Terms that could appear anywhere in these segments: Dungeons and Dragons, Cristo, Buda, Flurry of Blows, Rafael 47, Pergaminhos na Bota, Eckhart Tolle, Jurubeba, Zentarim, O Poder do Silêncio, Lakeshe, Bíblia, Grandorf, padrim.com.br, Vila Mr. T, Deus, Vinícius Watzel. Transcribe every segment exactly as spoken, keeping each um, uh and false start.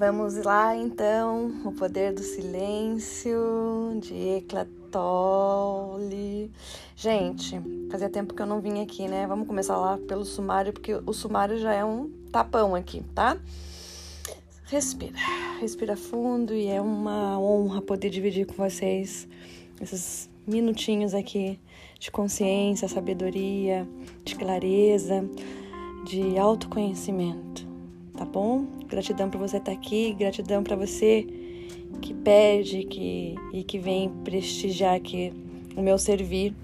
Vamos lá então, O Poder do Silêncio, de Eckhart Tolle. Gente, fazia tempo que eu não vim aqui, né? Vamos começar lá pelo sumário, porque o sumário já é um tapão aqui, tá? Respira, respira fundo, e é uma honra poder dividir com vocês esses minutinhos aqui de consciência, sabedoria, de clareza, de autoconhecimento. Tá bom? Gratidão por você estar aqui, gratidão para você que pede que, e que vem prestigiar aqui o meu servir.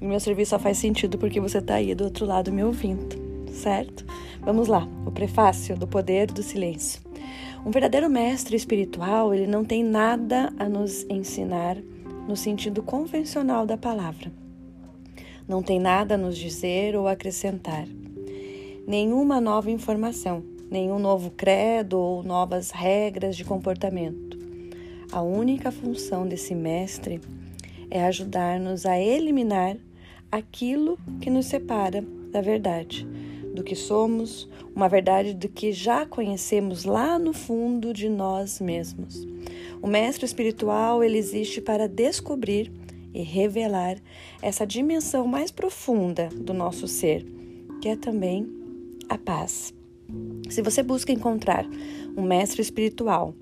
O meu servir só faz sentido porque você está aí do outro lado me ouvindo, certo? Vamos lá, o prefácio do Poder do Silêncio. Um verdadeiro mestre espiritual, ele não tem nada a nos ensinar no sentido convencional da palavra. Não tem nada a nos dizer ou acrescentar. Nenhuma nova informação. Nenhum novo credo ou novas regras de comportamento. A única função desse mestre é ajudar-nos a eliminar aquilo que nos separa da verdade, do que somos, uma verdade do que já conhecemos lá no fundo de nós mesmos. O mestre espiritual, ele existe para descobrir e revelar essa dimensão mais profunda do nosso ser, que é também a paz. Se você busca encontrar um mestre espiritual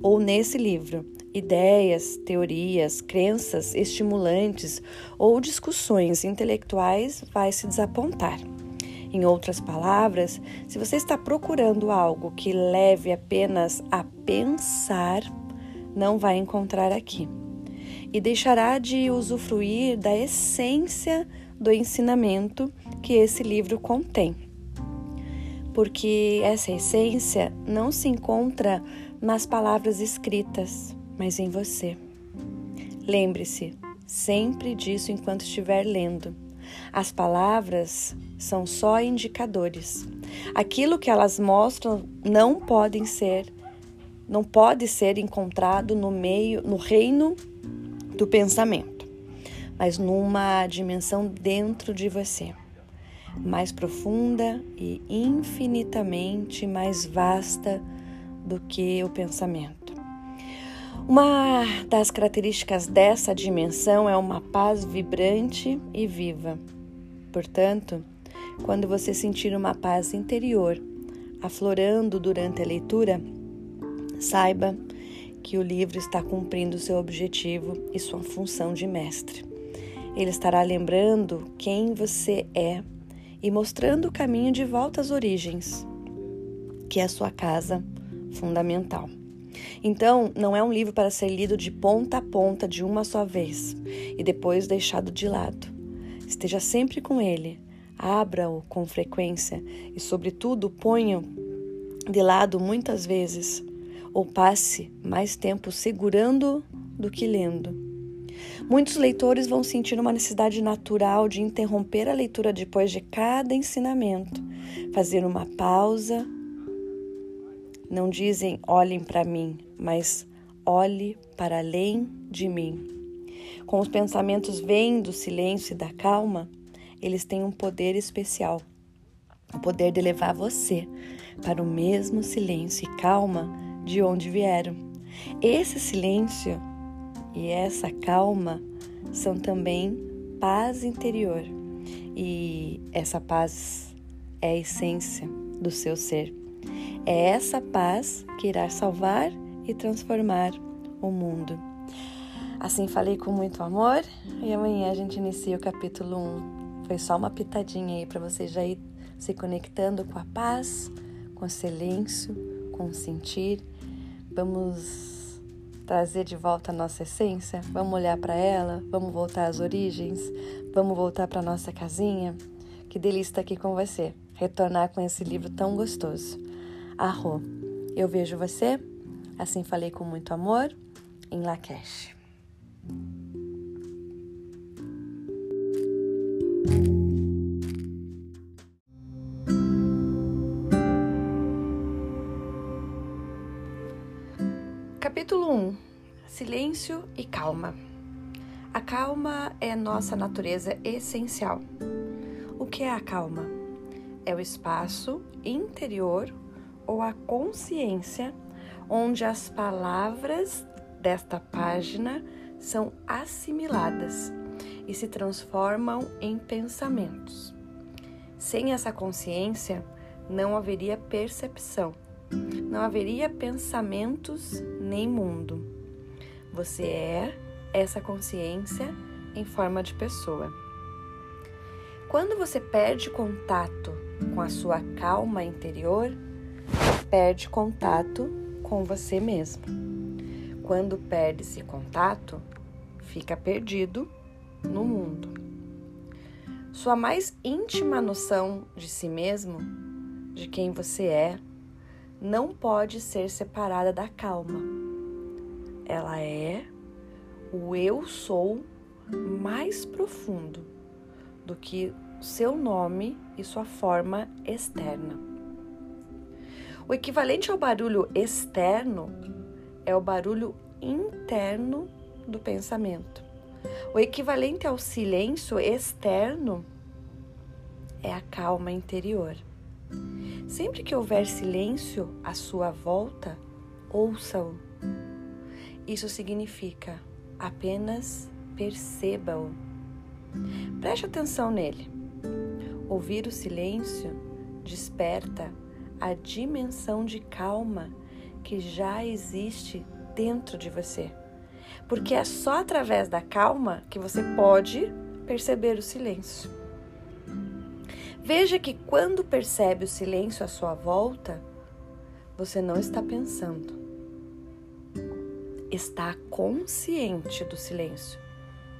ou nesse livro ideias, teorias, crenças estimulantes ou discussões intelectuais, vai se desapontar. Em outras palavras, se você está procurando algo que leve apenas a pensar, não vai encontrar aqui e deixará de usufruir da essência do ensinamento que esse livro contém. Porque essa essência não se encontra nas palavras escritas, mas em você. Lembre-se sempre disso enquanto estiver lendo. As palavras são só indicadores. Aquilo que elas mostram não podem ser, não pode ser encontrado no meio, no reino do pensamento, mas numa dimensão dentro de você, mais profunda e infinitamente mais vasta do que o pensamento. Uma das características dessa dimensão é uma paz vibrante e viva. Portanto, quando você sentir uma paz interior aflorando durante a leitura, saiba que o livro está cumprindo seu objetivo e sua função de mestre. Ele estará lembrando quem você é e mostrando o caminho de volta às origens, que é a sua casa fundamental. Então, não é um livro para ser lido de ponta a ponta de uma só vez e depois deixado de lado. Esteja sempre com ele, abra-o com frequência e, sobretudo, ponha-o de lado muitas vezes, ou passe mais tempo segurando do que lendo. Muitos leitores vão sentir uma necessidade natural de interromper a leitura depois de cada ensinamento, fazer uma pausa. Não dizem olhem para mim, mas olhe para além de mim. Com os pensamentos vêm do silêncio e da calma, eles têm um poder especial, o poder de levar você para o mesmo silêncio e calma de onde vieram. Esse silêncio e essa calma são também paz interior. E essa paz é a essência do seu ser. É essa paz que irá salvar e transformar o mundo. Assim falei com muito amor. E amanhã a gente inicia o capítulo um. Foi só uma pitadinha aí para você já ir se conectando com a paz, com o silêncio, com o sentir. Vamos trazer de volta a nossa essência, vamos olhar para ela, vamos voltar às origens, vamos voltar para a nossa casinha. Que delícia estar aqui com você, retornar com esse livro tão gostoso. Arro, eu vejo você, assim falei com muito amor, em Lakeshe. Capítulo um. Silêncio e calma. A calma é nossa natureza essencial. O que é a calma? É o espaço interior ou a consciência onde as palavras desta página são assimiladas e se transformam em pensamentos. Sem essa consciência, não haveria percepção, não haveria pensamentos nem mundo. Você é essa consciência em forma de pessoa. Quando você perde contato com a sua calma interior, perde contato com você mesmo. Quando perde esse contato, fica perdido no mundo. Sua mais íntima noção de si mesmo, de quem você é, não pode ser separada da calma. Ela é o eu sou mais profundo do que seu nome e sua forma externa. O equivalente ao barulho externo é o barulho interno do pensamento. O equivalente ao silêncio externo é a calma interior. Sempre que houver silêncio à sua volta, ouça-o. Isso significa apenas perceba-o. Preste atenção nele. Ouvir o silêncio desperta a dimensão de calma que já existe dentro de você, porque é só através da calma que você pode perceber o silêncio. Veja que quando percebe o silêncio à sua volta, você não está pensando. Está consciente do silêncio,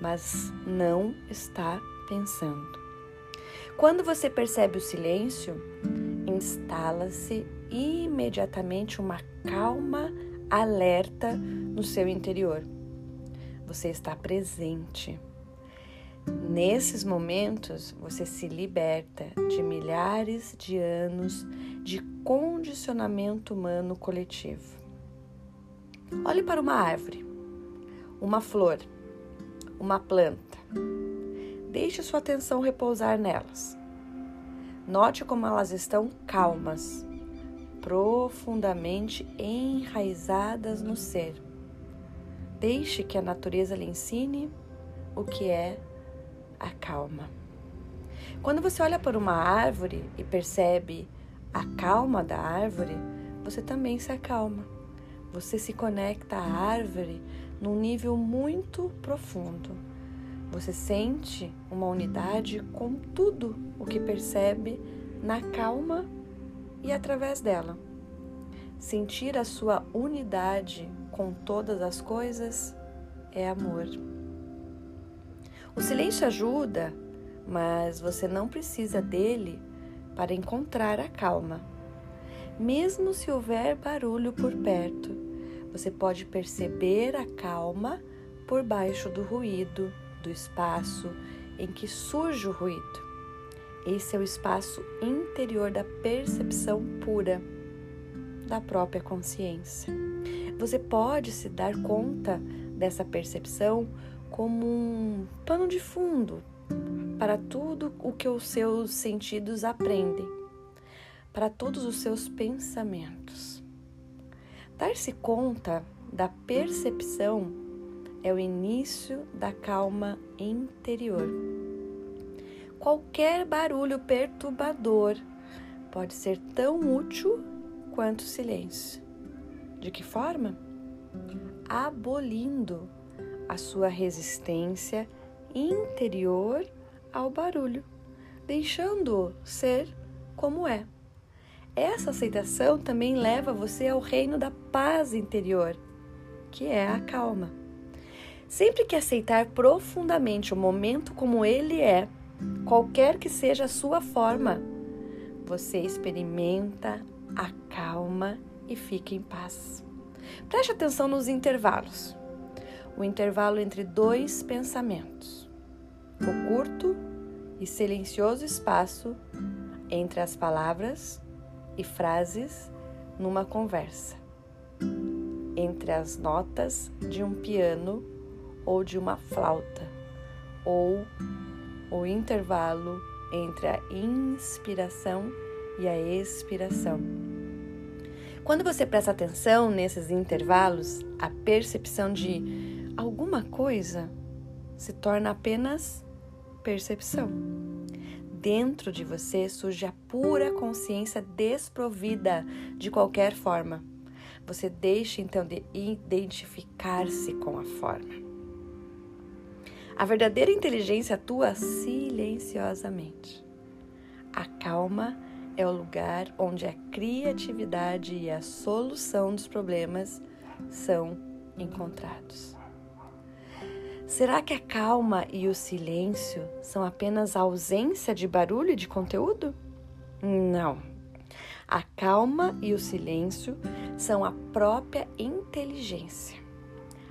mas não está pensando. Quando você percebe o silêncio, instala-se imediatamente uma calma alerta no seu interior. Você está presente. Nesses momentos, você se liberta de milhares de anos de condicionamento humano coletivo. Olhe para uma árvore, uma flor, uma planta. Deixe sua atenção repousar nelas. Note como elas estão calmas, profundamente enraizadas no ser. Deixe que a natureza lhe ensine o que é a calma. Quando você olha para uma árvore e percebe a calma da árvore, você também se acalma. Você se conecta à árvore num nível muito profundo. Você sente uma unidade com tudo o que percebe na calma e através dela. Sentir a sua unidade com todas as coisas é amor. O silêncio ajuda, mas você não precisa dele para encontrar a calma. Mesmo se houver barulho por perto, você pode perceber a calma por baixo do ruído, do espaço em que surge o ruído. Esse é o espaço interior da percepção pura da própria consciência. Você pode se dar conta dessa percepção como um pano de fundo para tudo o que os seus sentidos aprendem, para todos os seus pensamentos. Dar-se conta da percepção é o início da calma interior. Qualquer barulho perturbador pode ser tão útil quanto o silêncio. De que forma? Abolindo a sua resistência interior ao barulho, deixando-o ser como é. Essa aceitação também leva você ao reino da paz interior, que é a calma. Sempre que aceitar profundamente o momento como ele é, qualquer que seja a sua forma, você experimenta a calma e fica em paz. Preste atenção nos intervalos. O intervalo entre dois pensamentos, o curto e silencioso espaço entre as palavras e frases numa conversa, entre as notas de um piano ou de uma flauta, ou o intervalo entre a inspiração e a expiração. Quando você presta atenção nesses intervalos, a percepção de alguma coisa se torna apenas percepção. Dentro de você surge a pura consciência desprovida de qualquer forma. Você deixa então de identificar-se com a forma. A verdadeira inteligência atua silenciosamente. A calma é o lugar onde a criatividade e a solução dos problemas são encontrados. Será que a calma e o silêncio são apenas a ausência de barulho e de conteúdo? Não. A calma e o silêncio são a própria inteligência,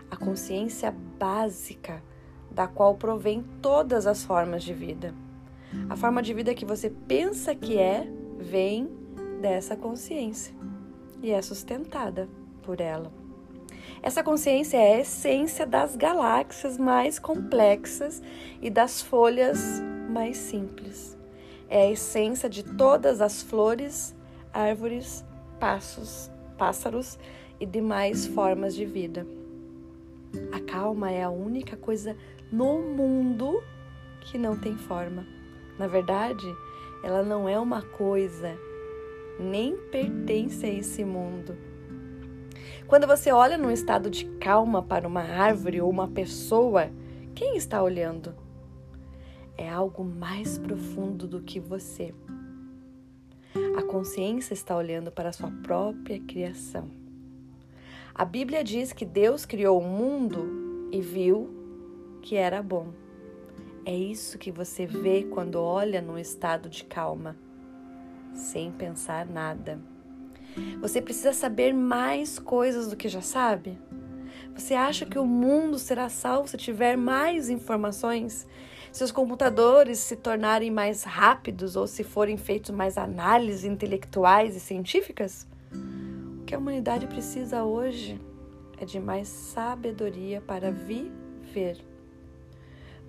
a consciência básica da qual provém todas as formas de vida. A forma de vida que você pensa que é, vem dessa consciência e é sustentada por ela. Essa consciência é a essência das galáxias mais complexas e das folhas mais simples. É a essência de todas as flores, árvores, passos, pássaros e demais formas de vida. A calma é a única coisa no mundo que não tem forma. Na verdade, ela não é uma coisa, nem pertence a esse mundo. Quando você olha num estado de calma para uma árvore ou uma pessoa, quem está olhando? É algo mais profundo do que você. A consciência está olhando para a sua própria criação. A Bíblia diz que Deus criou o mundo e viu que era bom. É isso que você vê quando olha num estado de calma, sem pensar nada. Você precisa saber mais coisas do que já sabe? Você acha que o mundo será salvo se tiver mais informações? Se os computadores se tornarem mais rápidos ou se forem feitas mais análises intelectuais e científicas? O que a humanidade precisa hoje é de mais sabedoria para viver.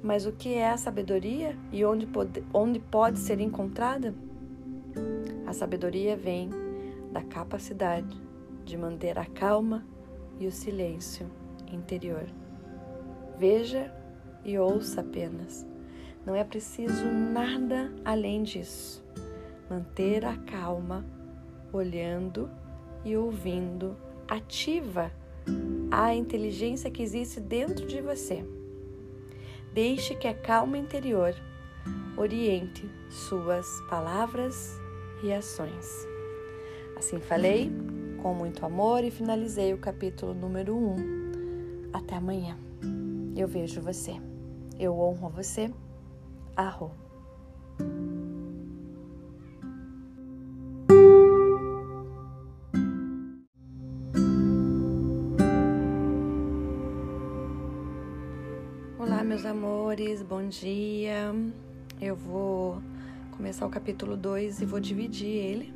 Mas o que é a sabedoria e onde pode, onde pode ser encontrada? A sabedoria vem da capacidade de manter a calma e o silêncio interior. Veja e ouça apenas. Não é preciso nada além disso. Manter a calma, olhando e ouvindo, ativa a inteligência que existe dentro de você. Deixe que a calma interior oriente suas palavras e ações. Assim falei, com muito amor, e finalizei o capítulo número um. Até amanhã. Eu vejo você. Eu honro você. Arro. Meus amores, bom dia. Eu vou começar o capítulo dois e vou dividir ele.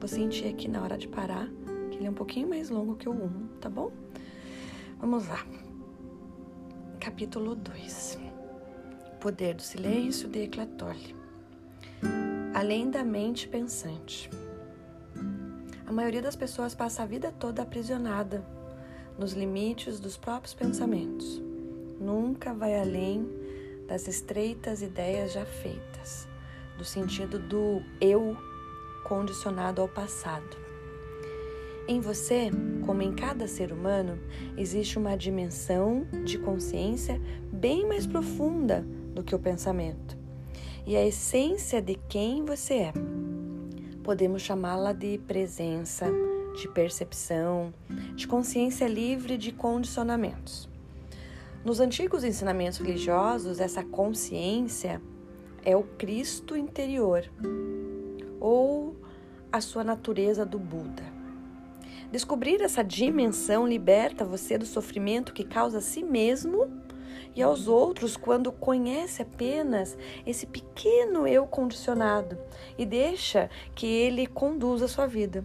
Vou sentir aqui na hora de parar, que ele é um pouquinho mais longo que o um, tá bom? Vamos lá. Capítulo dois. O Poder do Silêncio, de Eckhart Tolle. Além da mente pensante. A maioria das pessoas passa a vida toda aprisionada nos limites dos próprios pensamentos. Nunca vai além das estreitas ideias já feitas, do sentido do eu condicionado ao passado. Em você, como em cada ser humano, existe uma dimensão de consciência bem mais profunda do que o pensamento, e a essência de quem você é. Podemos chamá-la de presença, de percepção, de consciência livre de condicionamentos. Nos antigos ensinamentos religiosos, essa consciência é o Cristo interior, ou a sua natureza do Buda. Descobrir essa dimensão liberta você do sofrimento que causa a si mesmo e aos outros quando conhece apenas esse pequeno eu condicionado e deixa que ele conduza a sua vida.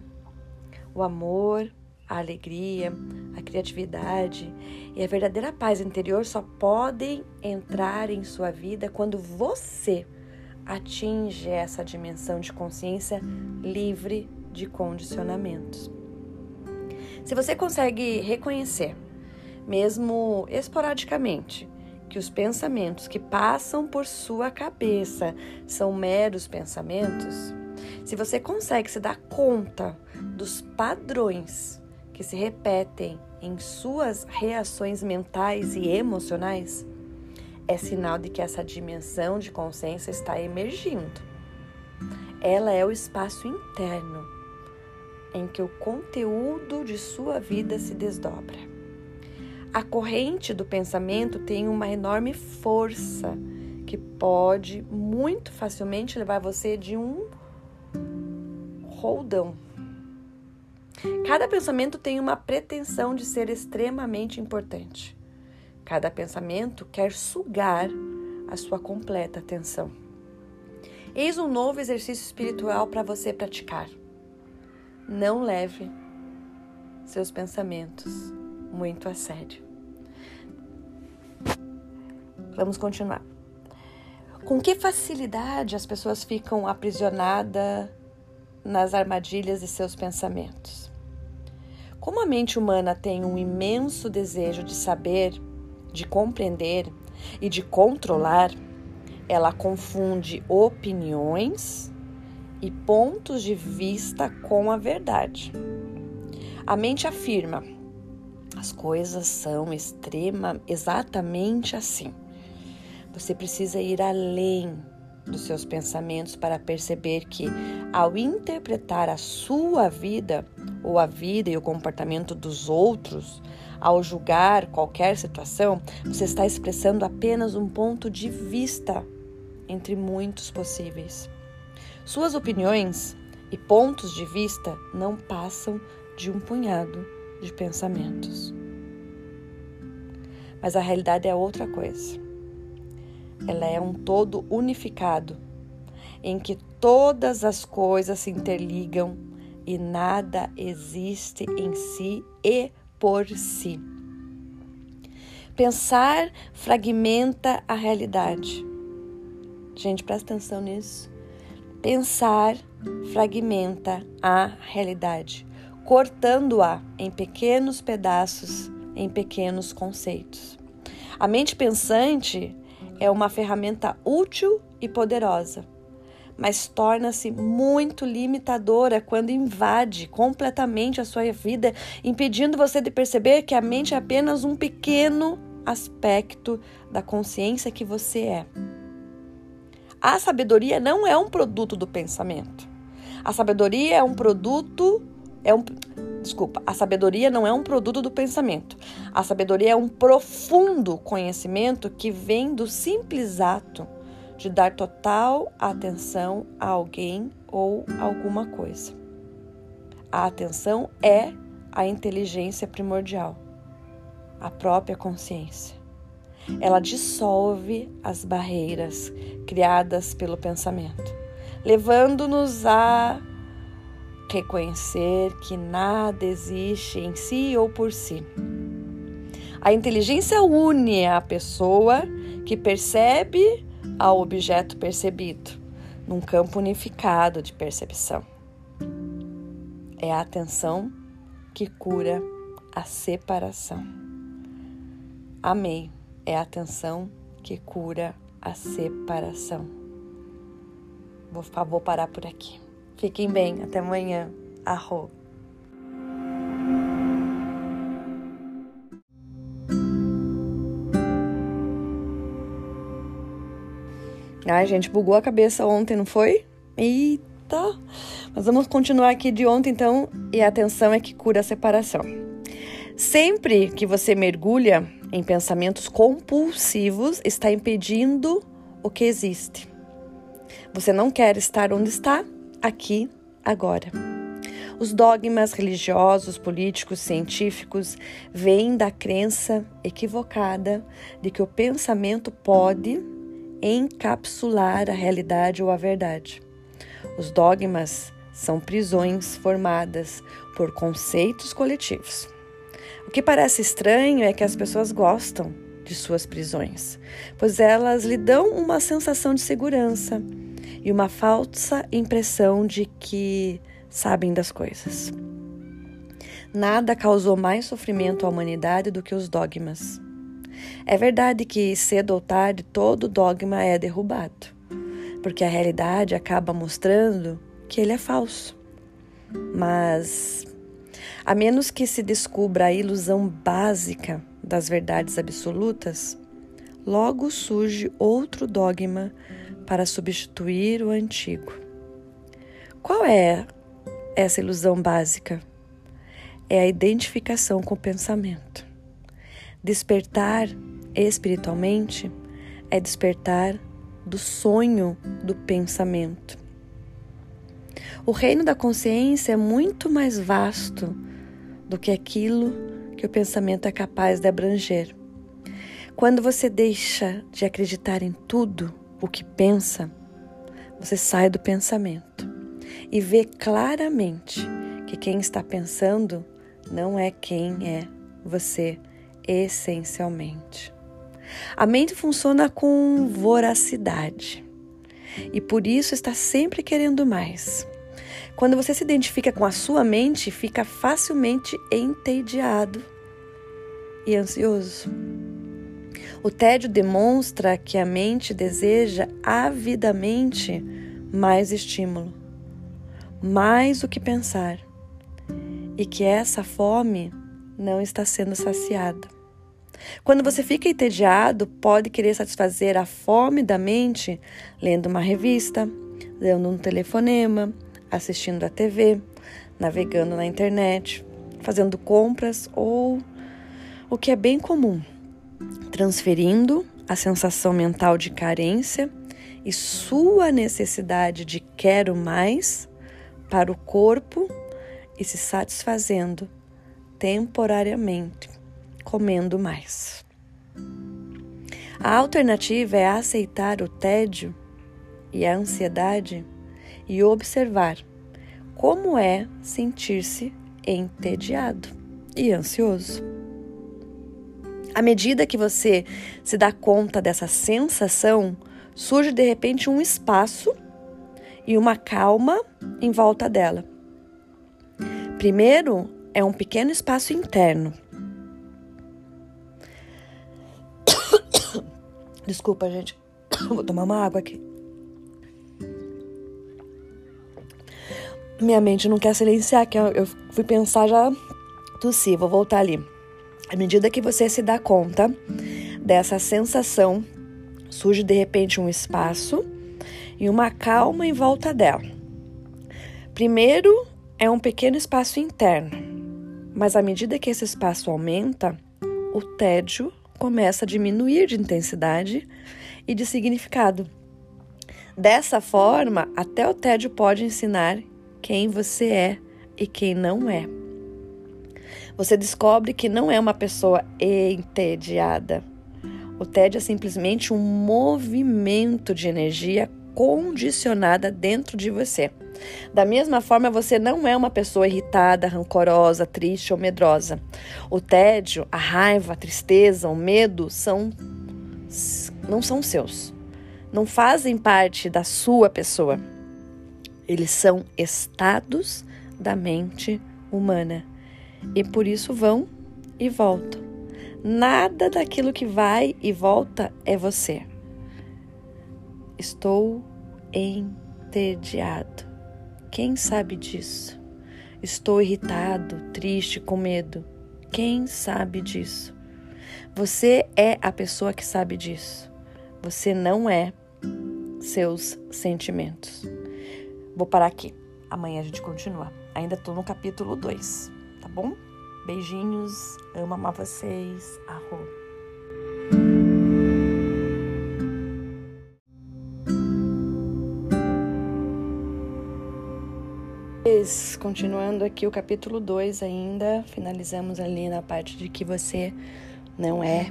O amor, a alegria, a criatividade e a verdadeira paz interior só podem entrar em sua vida quando você atinge essa dimensão de consciência livre de condicionamentos. Se você consegue reconhecer, mesmo esporadicamente, que os pensamentos que passam por sua cabeça são meros pensamentos, se você consegue se dar conta dos padrões que se repetem em suas reações mentais e emocionais, é sinal de que essa dimensão de consciência está emergindo. Ela é o espaço interno em que o conteúdo de sua vida se desdobra. A corrente do pensamento tem uma enorme força que pode muito facilmente levar você de um roldão. Cada pensamento tem uma pretensão de ser extremamente importante. Cada pensamento quer sugar a sua completa atenção. Eis um novo exercício espiritual para você praticar. Não leve seus pensamentos muito a sério. Vamos continuar. Com que facilidade as pessoas ficam aprisionadas nas armadilhas de seus pensamentos? Como a mente humana tem um imenso desejo de saber, de compreender e de controlar, ela confunde opiniões e pontos de vista com a verdade. A mente afirma: as coisas são extrema, exatamente assim. Você precisa ir além dos seus pensamentos para perceber que, ao interpretar a sua vida ou a vida e o comportamento dos outros, ao julgar qualquer situação, você está expressando apenas um ponto de vista entre muitos possíveis. Suas opiniões e pontos de vista não passam de um punhado de pensamentos. Mas a realidade é outra coisa. Ela é um todo unificado, em que todas as coisas se interligam e nada existe em si e por si. Pensar fragmenta a realidade. Gente, presta atenção nisso. Pensar fragmenta a realidade, cortando-a em pequenos pedaços, em pequenos conceitos. A mente pensante é uma ferramenta útil e poderosa, mas torna-se muito limitadora quando invade completamente a sua vida, impedindo você de perceber que a mente é apenas um pequeno aspecto da consciência que você é. A sabedoria não é um produto do pensamento. A sabedoria é um produto... É um, desculpa, a sabedoria não é um produto do pensamento. A sabedoria é um profundo conhecimento que vem do simples ato de dar total atenção a alguém ou alguma coisa. A atenção é a inteligência primordial, a própria consciência. Ela dissolve as barreiras criadas pelo pensamento, levando-nos a reconhecer que nada existe em si ou por si. A inteligência une a pessoa que percebe ao objeto percebido, num campo unificado de percepção. É a atenção que cura a separação. Amei. É a atenção que cura a separação. Vou, vou parar por aqui. Fiquem bem. Até amanhã. Arro. Ai, gente, bugou a cabeça ontem, não foi? Eita! Mas vamos continuar aqui de ontem, então. E a atenção é que cura a separação. Sempre que você mergulha em pensamentos compulsivos, está impedindo o que existe. Você não quer estar onde está, aqui, agora. Os dogmas religiosos, políticos, científicos vêm da crença equivocada de que o pensamento pode encapsular a realidade ou a verdade. Os dogmas são prisões formadas por conceitos coletivos. O que parece estranho é que as pessoas gostam de suas prisões, pois elas lhe dão uma sensação de segurança e uma falsa impressão de que sabem das coisas. Nada causou mais sofrimento à humanidade do que os dogmas. É verdade que, cedo ou tarde, todo dogma é derrubado, porque a realidade acaba mostrando que ele é falso. Mas, a menos que se descubra a ilusão básica das verdades absolutas, logo surge outro dogma para substituir o antigo. Qual é essa ilusão básica? É a identificação com o pensamento. Despertar espiritualmente é despertar do sonho do pensamento. O reino da consciência é muito mais vasto do que aquilo que o pensamento é capaz de abranger. Quando você deixa de acreditar em tudo o que pensa, você sai do pensamento e vê claramente que quem está pensando não é quem é você essencialmente. A mente funciona com voracidade e por isso está sempre querendo mais. Quando você se identifica com a sua mente, fica facilmente entediado e ansioso. O tédio demonstra que a mente deseja avidamente mais estímulo, mais o que pensar, e que essa fome não está sendo saciada. Quando você fica entediado, pode querer satisfazer a fome da mente lendo uma revista, dando um telefonema, assistindo à T V, navegando na internet, fazendo compras ou, o que é bem comum, transferindo a sensação mental de carência e sua necessidade de quero mais para o corpo e se satisfazendo temporariamente, comendo mais. A alternativa é aceitar o tédio e a ansiedade e observar como é sentir-se entediado e ansioso. À medida que você se dá conta dessa sensação, surge de repente um espaço e uma calma em volta dela. Primeiro, é um pequeno espaço interno. Desculpa, gente. Vou tomar uma água aqui. Minha mente não quer silenciar, que eu fui pensar, já tossi. Vou voltar ali. À medida que você se dá conta dessa sensação, surge de repente um espaço e uma calma em volta dela. Primeiro, é um pequeno espaço interno. Mas à medida que esse espaço aumenta, o tédio começa a diminuir de intensidade e de significado. Dessa forma, até o tédio pode ensinar quem você é e quem não é. Você descobre que não é uma pessoa entediada. O tédio é simplesmente um movimento de energia condicionada dentro de você. Da mesma forma, você não é uma pessoa irritada, rancorosa, triste ou medrosa. O tédio, a raiva, a tristeza, o medo são, não são seus. Não fazem parte da sua pessoa. Eles são estados da mente humana. E por isso vão e voltam. Nada daquilo que vai e volta é você. Estou entediado. Quem sabe disso? Estou irritado, triste, com medo. Quem sabe disso? Você é a pessoa que sabe disso. Você não é seus sentimentos. Vou parar aqui. Amanhã a gente continua. Ainda estou no capítulo dois, tá bom? Beijinhos. Amo amar vocês. Arro. Continuando aqui o capítulo dois ainda, finalizamos ali na parte de que você não é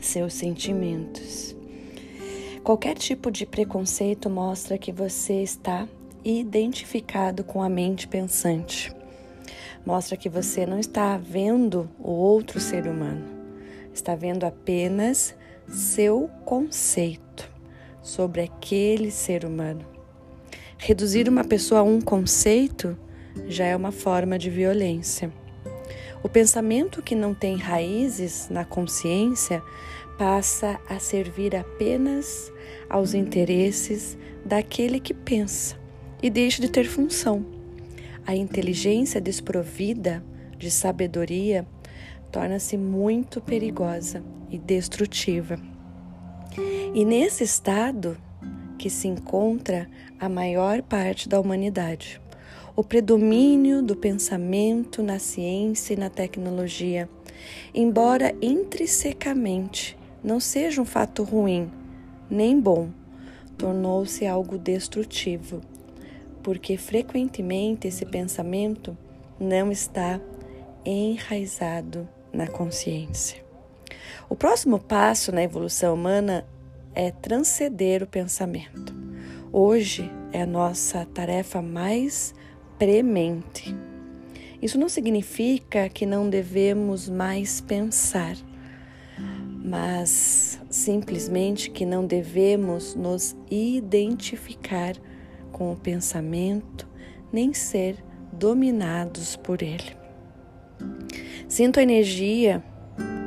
seus sentimentos. Qualquer tipo de preconceito mostra que você está identificado com a mente pensante. Mostra que você não está vendo o outro ser humano, está vendo apenas seu conceito sobre aquele ser humano. Reduzir uma pessoa a um conceito já é uma forma de violência. O pensamento que não tem raízes na consciência passa a servir apenas aos interesses daquele que pensa e deixa de ter função. A inteligência desprovida de sabedoria torna-se muito perigosa e destrutiva. E nesse estado que se encontra a maior parte da humanidade, o predomínio do pensamento na ciência e na tecnologia, embora intrinsecamente não seja um fato ruim nem bom, tornou-se algo destrutivo, porque frequentemente esse pensamento não está enraizado na consciência. O próximo passo na evolução humana é transcender o pensamento. Hoje é a nossa tarefa mais premente. Isso não significa que não devemos mais pensar, mas simplesmente que não devemos nos identificar com o pensamento, nem ser dominados por ele. Sinta a energia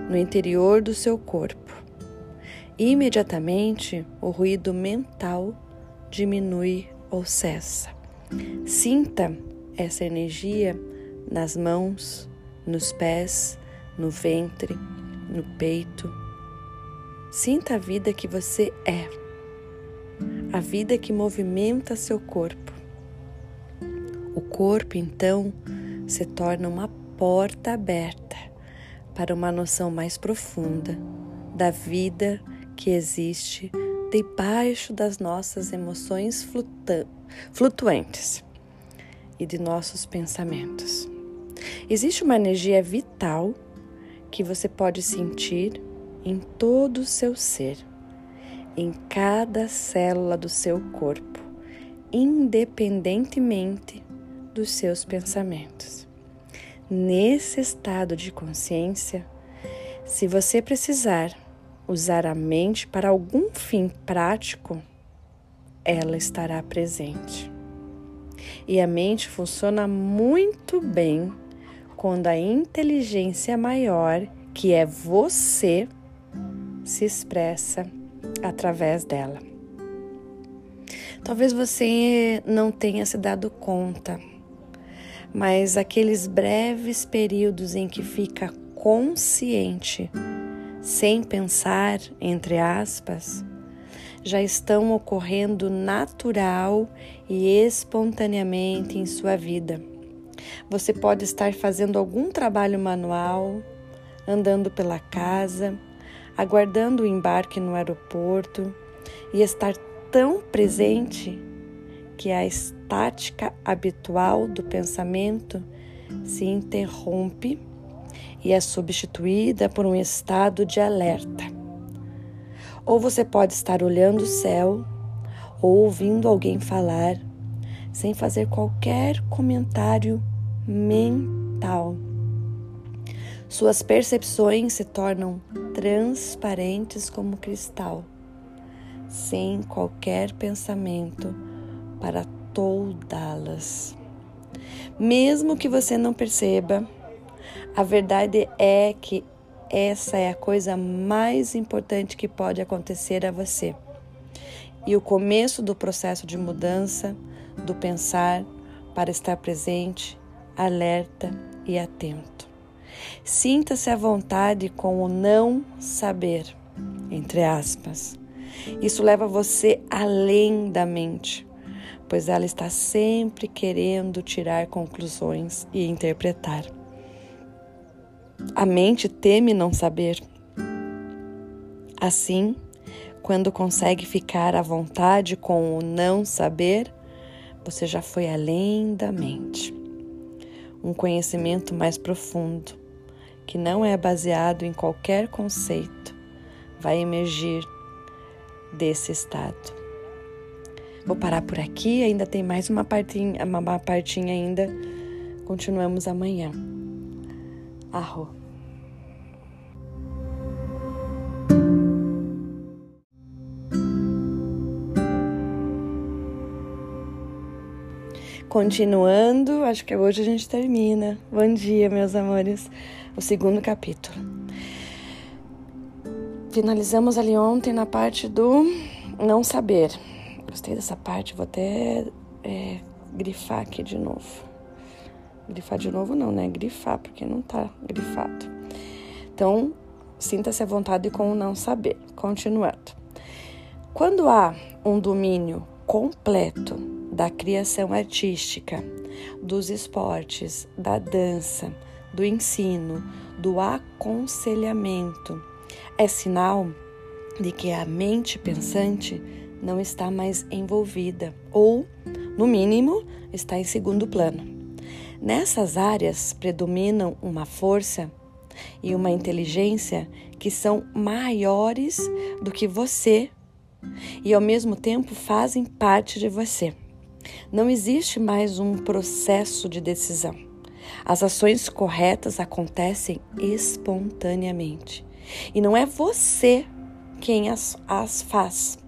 no interior do seu corpo. Imediatamente, o ruído mental diminui ou cessa. Sinta essa energia nas mãos, nos pés, no ventre, no peito. Sinta a vida que você é, a vida que movimenta seu corpo. O corpo, então, se torna uma porta aberta para uma noção mais profunda da vida que existe debaixo das nossas emoções flutu- flutuantes e de nossos pensamentos. Existe uma energia vital que você pode sentir em todo o seu ser, em cada célula do seu corpo, independentemente dos seus pensamentos. Nesse estado de consciência, se você precisar usar a mente para algum fim prático, ela estará presente. E a mente funciona muito bem quando a inteligência maior, que é você, se expressa através dela. Talvez você não tenha se dado conta, mas aqueles breves períodos em que fica consciente, sem pensar, entre aspas, já estão ocorrendo natural e espontaneamente em sua vida. Você pode estar fazendo algum trabalho manual, andando pela casa, aguardando o embarque no aeroporto e estar tão presente que a estática habitual do pensamento se interrompe e é substituída por um estado de alerta. Ou você pode estar olhando o céu ou ouvindo alguém falar sem fazer qualquer comentário mental. Suas percepções se tornam transparentes como cristal, sem qualquer pensamento para toldá-las. Mesmo que você não perceba, a verdade é que essa é a coisa mais importante que pode acontecer a você. E o começo do processo de mudança, do pensar, para estar presente, alerta e atento. Sinta-se à vontade com o não saber, entre aspas. Isso leva você além da mente, pois ela está sempre querendo tirar conclusões e interpretar. A mente teme não saber. Assim, quando consegue ficar à vontade com o não saber, você já foi além da mente. Um conhecimento mais profundo, que não é baseado em qualquer conceito, vai emergir desse estado. Vou parar por aqui, ainda tem mais uma partinha, uma partinha ainda. Continuamos amanhã. Arro. Continuando, acho que hoje a gente termina. Bom dia, meus amores. O segundo capítulo. Finalizamos ali ontem na parte do não saber. Gostei dessa parte, vou até é, grifar aqui de novo. Grifar de novo não, né? Grifar, porque não tá grifado. Então, sinta-se à vontade com o não saber. Continuando. Quando há um domínio completo da criação artística, dos esportes, da dança, do ensino, do aconselhamento, é sinal de que a mente pensante não está mais envolvida ou, no mínimo, está em segundo plano. Nessas áreas predominam uma força e uma inteligência que são maiores do que você e, ao mesmo tempo, fazem parte de você. Não existe mais um processo de decisão. As ações corretas acontecem espontaneamente. E não é você quem as, as faz.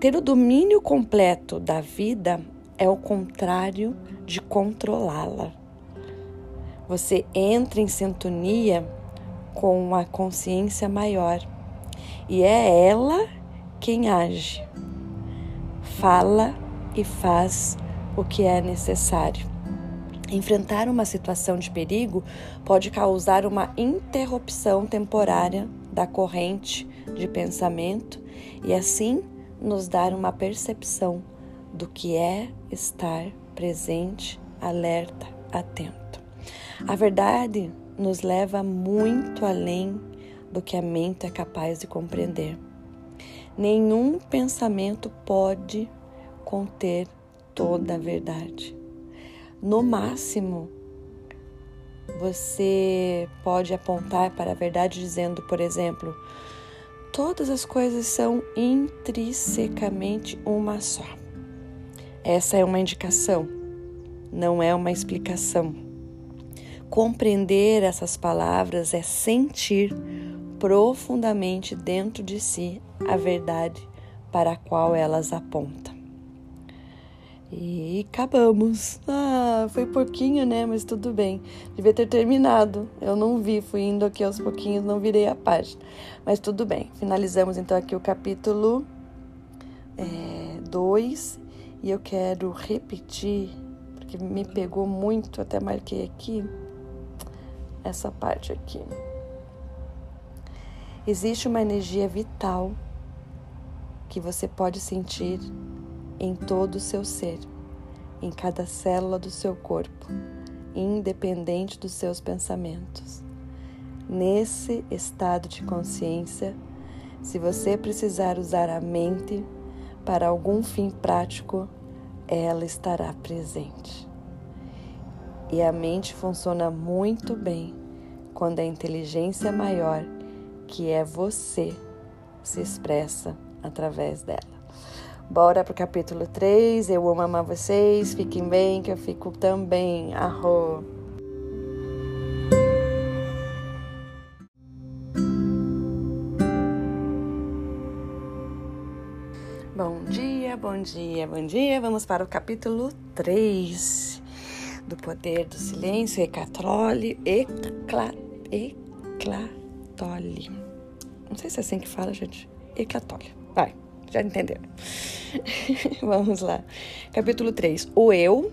Ter o domínio completo da vida é o contrário de controlá-la. Você entra em sintonia com a consciência maior. E é ela quem age, fala e faz o que é necessário. Enfrentar uma situação de perigo pode causar uma interrupção temporária da corrente de pensamento e assim nos dar uma percepção do que é estar presente, alerta, atento. A verdade nos leva muito além do que a mente é capaz de compreender. Nenhum pensamento pode conter toda a verdade. No máximo, você pode apontar para a verdade dizendo, por exemplo, todas as coisas são intrinsecamente uma só. Essa é uma indicação, não é uma explicação. Compreender essas palavras é sentir profundamente dentro de si a verdade para a qual elas apontam. E acabamos. Ah, foi pouquinho, né? Mas tudo bem. Devia ter terminado. Eu não vi, fui indo aqui aos pouquinhos, não virei a página. Mas tudo bem. Finalizamos então aqui o capítulo dois. E eu quero repetir, porque me pegou muito, até marquei aqui, essa parte aqui. Existe uma energia vital que você pode sentir em todo o seu ser, em cada célula do seu corpo, independente dos seus pensamentos. Nesse estado de consciência, se você precisar usar a mente para algum fim prático, ela estará presente. E a mente funciona muito bem quando a inteligência maior, que é você, se expressa através dela. Bora pro capítulo três, eu amo amar vocês, fiquem bem que eu fico também, arro! Bom dia, bom dia, bom dia, vamos para o capítulo três do Poder do Silêncio, Eckhart Tolle, Eckhart Tolle, não sei se é assim que fala, gente, Eckhart Tolle, vai! Já entenderam. Vamos lá. Capítulo três. O eu,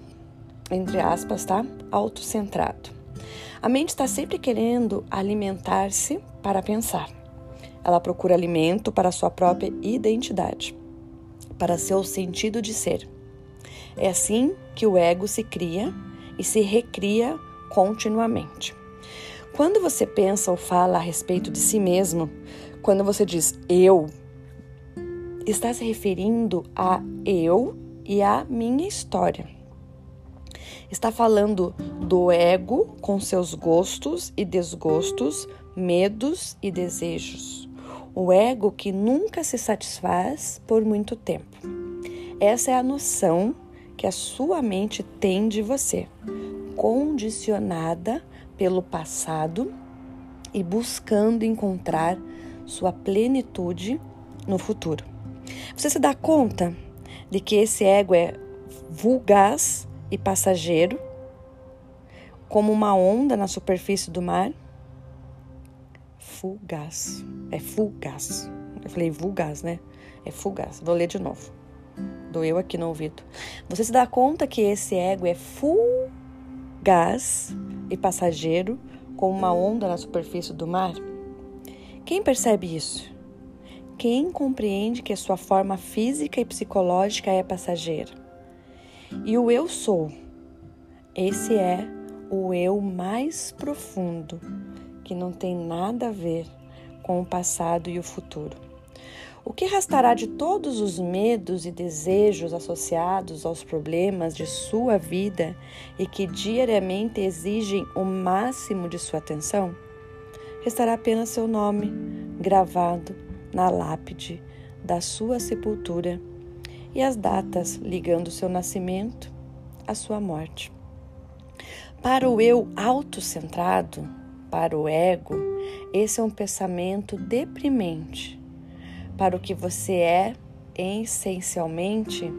entre aspas, tá? Autocentrado. A mente está sempre querendo alimentar-se para pensar. Ela procura alimento para sua própria identidade, para seu sentido de ser. É assim que o ego se cria e se recria continuamente. Quando você pensa ou fala a respeito de si mesmo, quando você diz eu, está se referindo a eu e a minha história. Está falando do ego com seus gostos e desgostos, medos e desejos. O ego que nunca se satisfaz por muito tempo. Essa é a noção que a sua mente tem de você, condicionada pelo passado e buscando encontrar sua plenitude no futuro. Você se dá conta de que esse ego é vulgaz e passageiro, como uma onda na superfície do mar, fugaz. É fugaz. Eu falei vulgaz, né? É fugaz. Vou ler de novo. Doeu aqui no ouvido. Você se dá conta que esse ego é fugaz e passageiro, como uma onda na superfície do mar? Quem percebe isso? Quem compreende que a sua forma física e psicológica é passageira? E o eu sou. Esse é o eu mais profundo, que não tem nada a ver com o passado e o futuro. O que restará de todos os medos e desejos associados aos problemas de sua vida e que diariamente exigem o máximo de sua atenção? Restará apenas seu nome gravado na lápide da sua sepultura e as datas ligando seu nascimento à sua morte. Para o eu autocentrado, para o ego, esse é um pensamento deprimente. Para o que você é, essencialmente,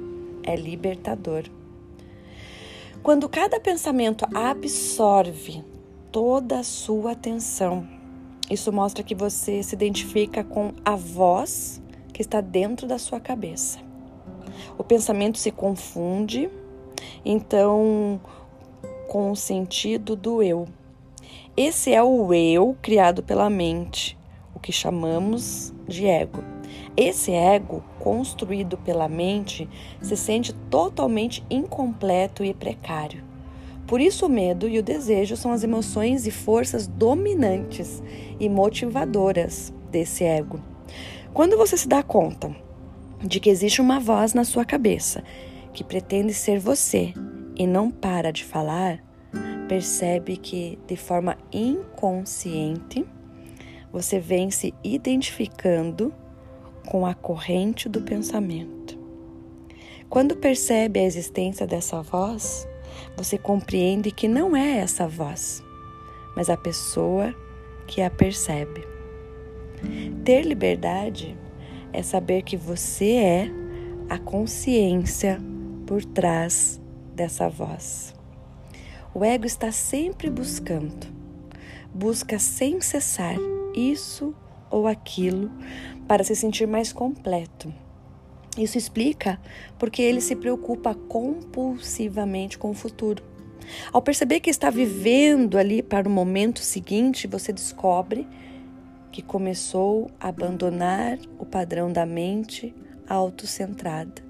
é libertador. Quando cada pensamento absorve toda a sua atenção, isso mostra que você se identifica com a voz que está dentro da sua cabeça. O pensamento se confunde, então, com o sentido do eu. Esse é o eu criado pela mente, o que chamamos de ego. Esse ego, construído pela mente, se sente totalmente incompleto e precário. Por isso o medo e o desejo são as emoções e forças dominantes e motivadoras desse ego. Quando você se dá conta de que existe uma voz na sua cabeça que pretende ser você e não para de falar, percebe que, de forma inconsciente, você vem se identificando com a corrente do pensamento. Quando percebe a existência dessa voz, você compreende que não é essa voz, mas a pessoa que a percebe. Ter liberdade é saber que você é a consciência por trás dessa voz. O ego está sempre buscando, busca sem cessar isso ou aquilo para se sentir mais completo. Isso explica porque ele se preocupa compulsivamente com o futuro. Ao perceber que está vivendo ali para o momento seguinte, você descobre que começou a abandonar o padrão da mente autocentrada.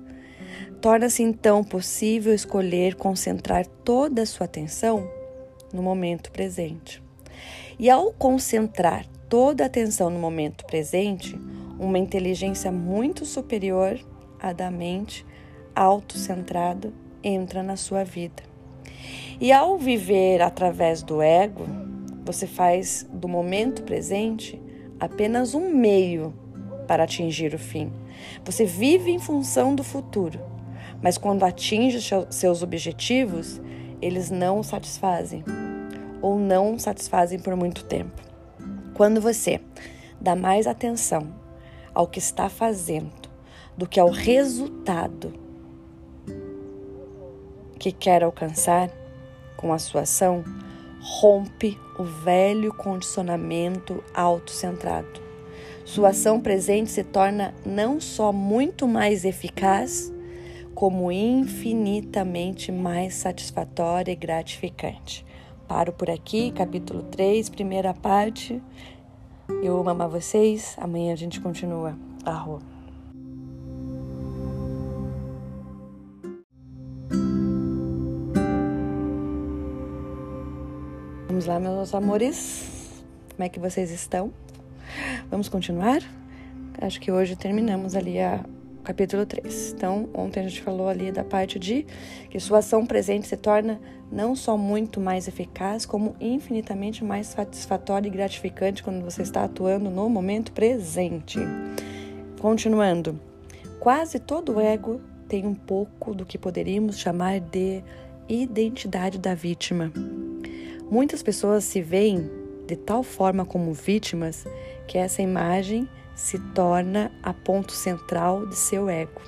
Torna-se então possível escolher concentrar toda a sua atenção no momento presente. E ao concentrar toda a atenção no momento presente, uma inteligência muito superior à da mente autocentrada entra na sua vida. E ao viver através do ego, você faz do momento presente apenas um meio para atingir o fim. Você vive em função do futuro, mas quando atinge seus objetivos, eles não o satisfazem, ou não o satisfazem por muito tempo. Quando você dá mais atenção ao que está fazendo do que ao resultado que quer alcançar com a sua ação, rompe o velho condicionamento autocentrado. Sua ação presente se torna não só muito mais eficaz, como infinitamente mais satisfatória e gratificante. Paro por aqui, capítulo três, primeira parte. Eu amo amar vocês. Amanhã a gente continua. Arro. Vamos lá, meus amores. Como é que vocês estão? Vamos continuar? Acho que hoje terminamos ali a capítulo três. Então, ontem a gente falou ali da parte de que sua ação presente se torna não só muito mais eficaz, como infinitamente mais satisfatória e gratificante quando você está atuando no momento presente. Continuando. Quase todo ego tem um pouco do que poderíamos chamar de identidade da vítima. Muitas pessoas se veem de tal forma como vítimas que essa imagem se torna a ponto central de seu ego.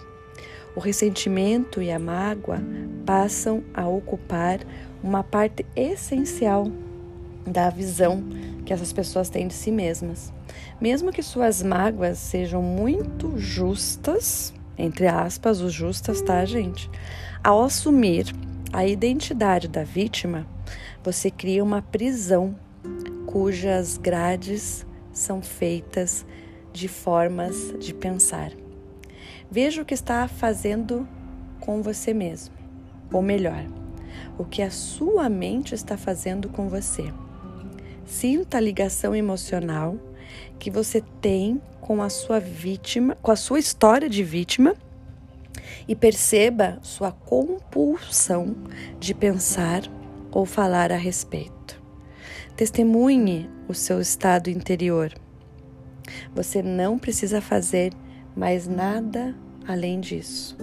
O ressentimento e a mágoa passam a ocupar uma parte essencial da visão que essas pessoas têm de si mesmas. Mesmo que suas mágoas sejam muito justas, entre aspas, os justas, tá, gente? Ao assumir a identidade da vítima, você cria uma prisão cujas grades são feitas de formas de pensar. Veja o que está fazendo com você mesmo, ou melhor, o que a sua mente está fazendo com você. Sinta a ligação emocional que você tem com a sua vítima, com a sua história de vítima, e perceba sua compulsão de pensar ou falar a respeito. Testemunhe o seu estado interior. Você não precisa fazer mas nada além disso.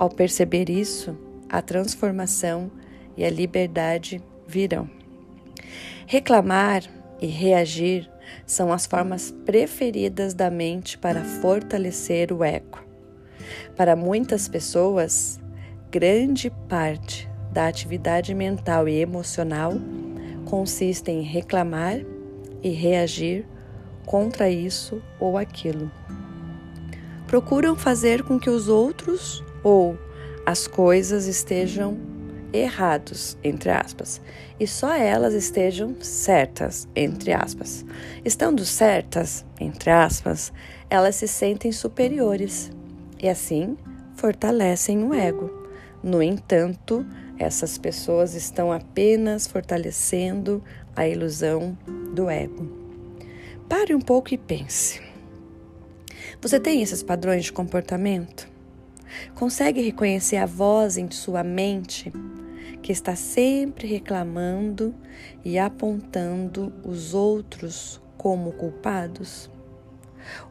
Ao perceber isso, a transformação e a liberdade virão. Reclamar e reagir são as formas preferidas da mente para fortalecer o ego. Para muitas pessoas, grande parte da atividade mental e emocional consiste em reclamar e reagir contra isso ou aquilo. Procuram fazer com que os outros ou as coisas estejam errados, entre aspas, e só elas estejam certas, entre aspas. Estando certas, entre aspas, elas se sentem superiores e assim fortalecem o ego. No entanto, essas pessoas estão apenas fortalecendo a ilusão do ego. Pare um pouco e pense. Você tem esses padrões de comportamento? Consegue reconhecer a voz em sua mente que está sempre reclamando e apontando os outros como culpados?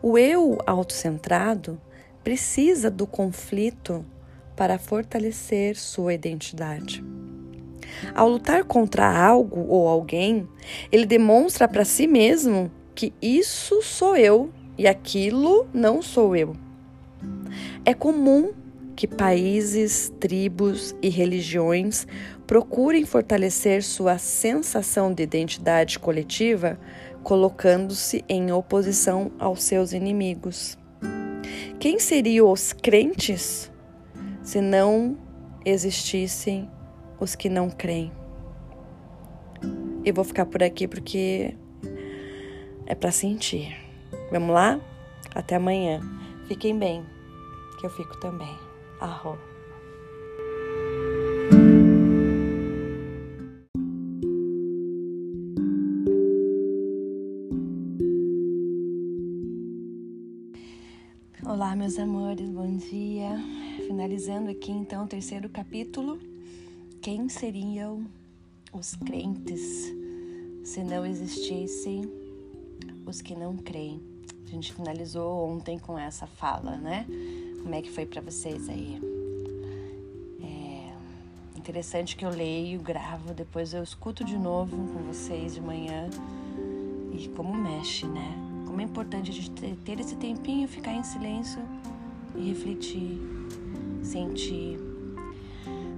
O eu autocentrado precisa do conflito para fortalecer sua identidade. Ao lutar contra algo ou alguém, ele demonstra para si mesmo que isso sou eu. E aquilo não sou eu. É comum que países, tribos e religiões procurem fortalecer sua sensação de identidade coletiva, colocando-se em oposição aos seus inimigos. Quem seriam os crentes se não existissem os que não creem? Eu vou ficar por aqui porque é para sentir. Vamos lá? Até amanhã. Fiquem bem, que eu fico também. Arro. Olá, meus amores, bom dia. Finalizando aqui, então, o terceiro capítulo. Quem seriam os crentes se não existissem os que não creem? A gente finalizou ontem com essa fala, né? Como é que foi pra vocês aí? É interessante que eu leio, gravo, depois eu escuto de novo com vocês de manhã. E como mexe, né? Como é importante a gente ter esse tempinho, ficar em silêncio e refletir, sentir.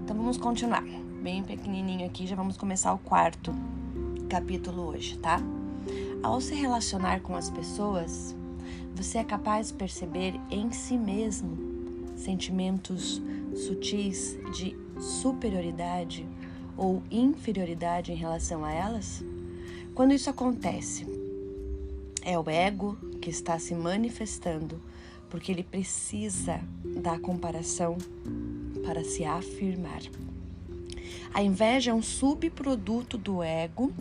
Então vamos continuar. Bem pequenininho aqui, já vamos começar o quarto capítulo hoje, tá? Ao se relacionar com as pessoas, você é capaz de perceber em si mesmo sentimentos sutis de superioridade ou inferioridade em relação a elas? Quando isso acontece, é o ego que está se manifestando, porque ele precisa da comparação para se afirmar. A inveja é um subproduto do ego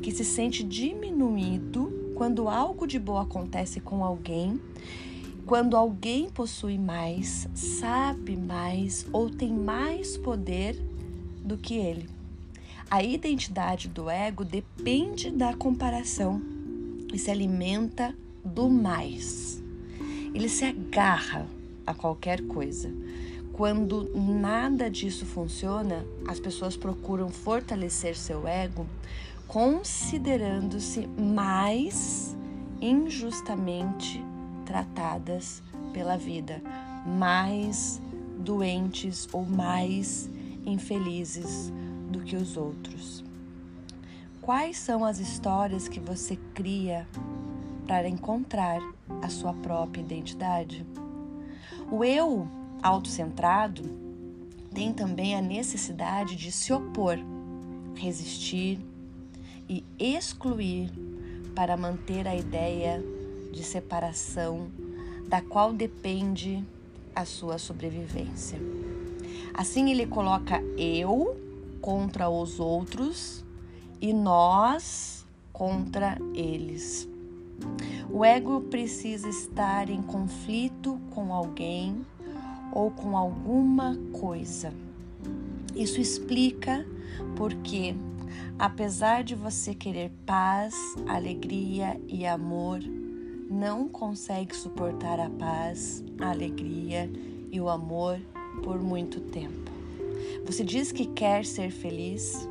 que se sente diminuído quando algo de bom acontece com alguém, quando alguém possui mais, sabe mais ou tem mais poder do que ele. A identidade do ego depende da comparação e se alimenta do mais. Ele se agarra a qualquer coisa. Quando nada disso funciona, as pessoas procuram fortalecer seu ego, considerando-se mais injustamente tratadas pela vida, mais doentes ou mais infelizes do que os outros? Quais são as histórias que você cria para encontrar a sua própria identidade? O eu autocentrado tem também a necessidade de se opor, resistir e excluir para manter a ideia de separação da qual depende a sua sobrevivência. Assim ele coloca eu contra os outros e nós contra eles. O ego precisa estar em conflito com alguém ou com alguma coisa. Isso explica porque, apesar de você querer paz, alegria e amor, não consegue suportar a paz, a alegria e o amor por muito tempo. Você diz que quer ser feliz,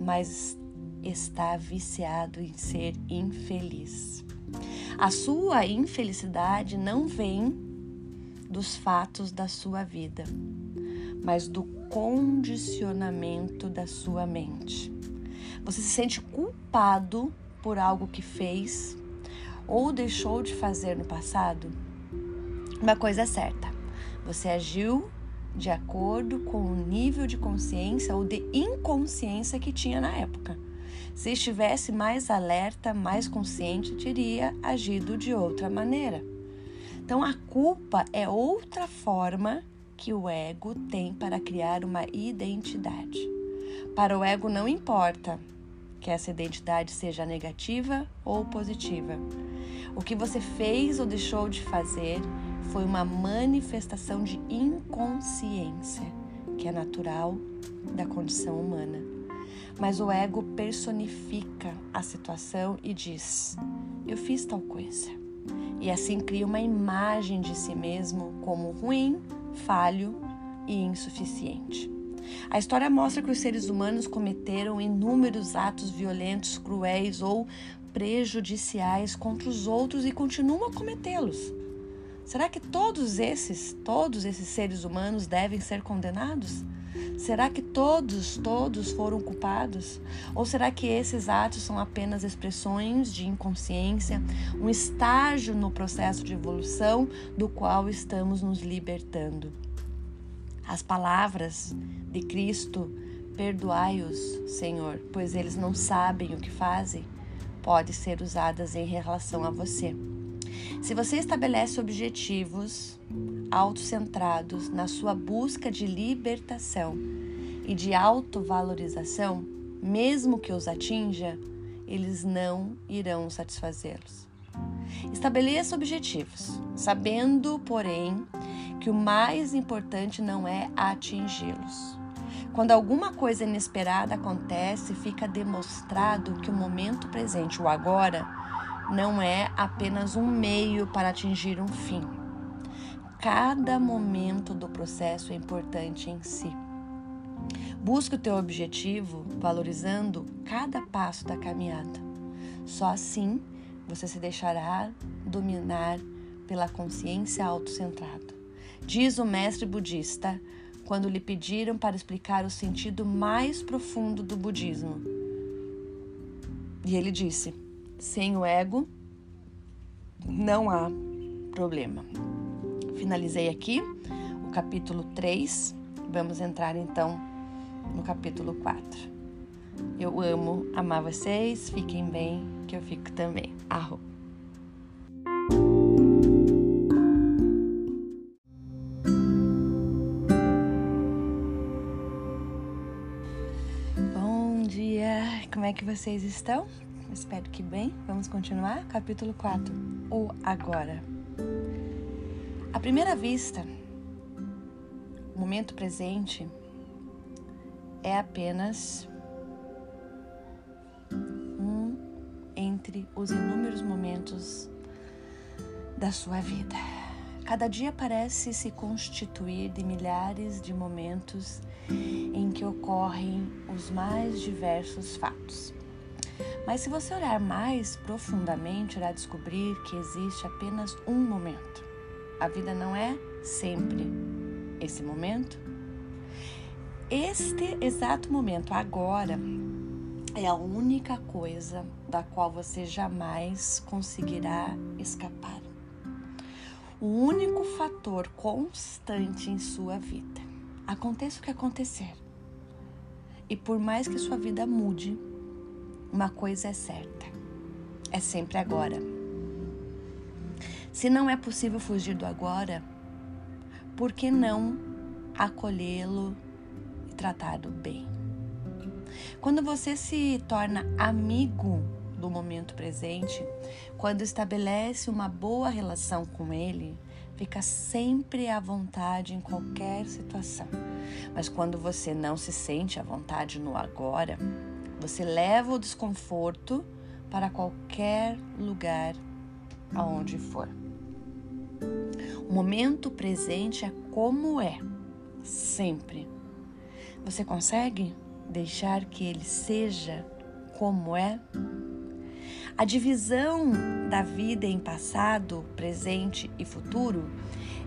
mas está viciado em ser infeliz. A sua infelicidade não vem dos fatos da sua vida, mas do condicionamento da sua mente. Você se sente culpado por algo que fez ou deixou de fazer no passado? Uma coisa é certa, você agiu de acordo com o nível de consciência ou de inconsciência que tinha na época. Se estivesse mais alerta, mais consciente, teria agido de outra maneira. Então, a culpa é outra forma que o ego tem para criar uma identidade. Para o ego não importa que essa identidade seja negativa ou positiva. O que você fez ou deixou de fazer foi uma manifestação de inconsciência, que é natural da condição humana. Mas o ego personifica a situação e diz: eu fiz tal coisa. E assim cria uma imagem de si mesmo como ruim, falho e insuficiente. A história mostra que os seres humanos cometeram inúmeros atos violentos, cruéis ou prejudiciais contra os outros e continuam a cometê-los. Será que todos esses, todos esses seres humanos devem ser condenados? Será que todos, todos foram culpados? Ou será que esses atos são apenas expressões de inconsciência, um estágio no processo de evolução do qual estamos nos libertando? As palavras de Cristo, perdoai-os, Senhor, pois eles não sabem o que fazem, podem ser usadas em relação a você. Se você estabelece objetivos autocentrados na sua busca de libertação e de autovalorização, mesmo que os atinja, eles não irão satisfazê-los. Estabeleça objetivos, sabendo, porém, que o mais importante não é atingi-los. Quando alguma coisa inesperada acontece, fica demonstrado que o momento presente, o agora, não é apenas um meio para atingir um fim. Cada momento do processo é importante em si. Busque o teu objetivo valorizando cada passo da caminhada. Só assim você se deixará dominar pela consciência autocentrada. Diz o mestre budista, quando lhe pediram para explicar o sentido mais profundo do budismo. E ele disse: sem o ego, não há problema. Finalizei aqui o capítulo três. Vamos entrar então no capítulo quatro. Eu amo amar vocês. Fiquem bem, que eu fico também. Arro. Bom dia. Como é que vocês estão? Espero que bem. Vamos continuar? Capítulo quatro. O agora. À primeira vista, o momento presente é apenas um entre os inúmeros momentos da sua vida. Cada dia parece se constituir de milhares de momentos em que ocorrem os mais diversos fatos. Mas se você olhar mais profundamente, irá descobrir que existe apenas um momento. A vida não é sempre esse momento. Este exato momento, agora, é a única coisa da qual você jamais conseguirá escapar. O único fator constante em sua vida. Aconteça o que acontecer. E por mais que sua vida mude, uma coisa é certa. É sempre agora. Se não é possível fugir do agora, por que não acolhê-lo e tratá-lo bem? Quando você se torna amigo do momento presente, quando estabelece uma boa relação com ele, fica sempre à vontade em qualquer situação. Mas quando você não se sente à vontade no agora, você leva o desconforto para qualquer lugar aonde for. O momento presente é como é, sempre. Você consegue deixar que ele seja como é? A divisão da vida em passado, presente e futuro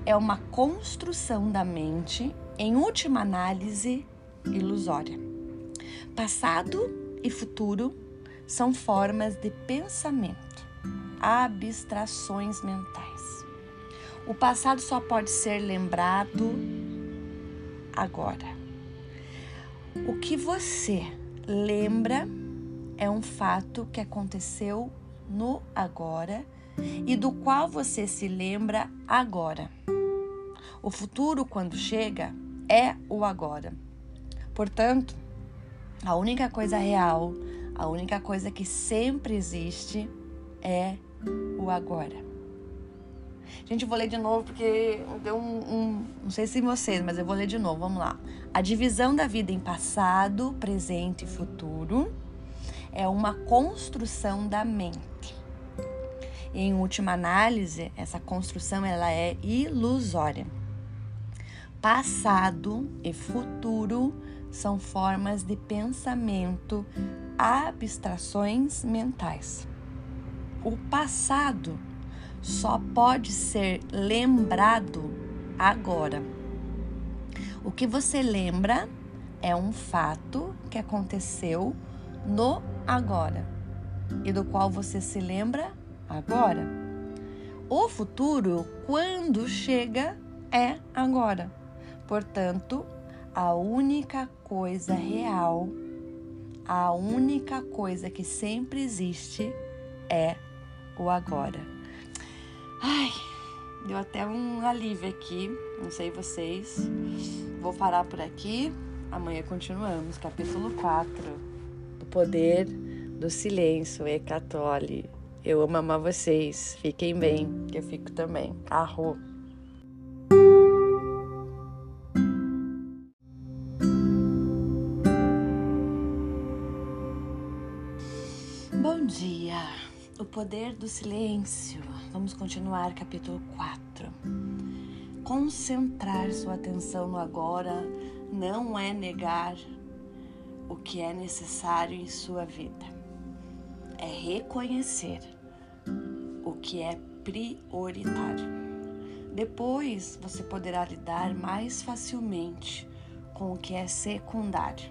é uma construção da mente, em última análise, ilusória. Passado e futuro são formas de pensamento, abstrações mentais. O passado só pode ser lembrado agora. O que você lembra é um fato que aconteceu no agora e do qual você se lembra agora. O futuro, quando chega, é o agora. Portanto, a única coisa real, a única coisa que sempre existe é o agora. Gente, eu vou ler de novo porque deu um, um... Não sei se vocês, mas eu vou ler de novo, vamos lá. A divisão da vida em passado, presente e futuro é uma construção da mente. E, em última análise, essa construção ela é ilusória. Passado e futuro são formas de pensamento, abstrações mentais. O passado só pode ser lembrado agora. O que você lembra é um fato que aconteceu no agora e do qual você se lembra agora. O futuro, quando chega, é agora. Portanto, a única coisa real, a única coisa que sempre existe é o agora. Ai, deu até um alívio aqui, não sei vocês. Vou parar por aqui, amanhã continuamos, capítulo quatro. Poder do Silêncio, Eckhart Tolle. Eu amo amar vocês. Fiquem bem, que eu fico também. Arro! Bom dia! O Poder do Silêncio. Vamos continuar, capítulo quatro. Concentrar sua atenção no agora não é negar o que é necessário em sua vida, é reconhecer o que é prioritário. Depois você poderá lidar mais facilmente com o que é secundário.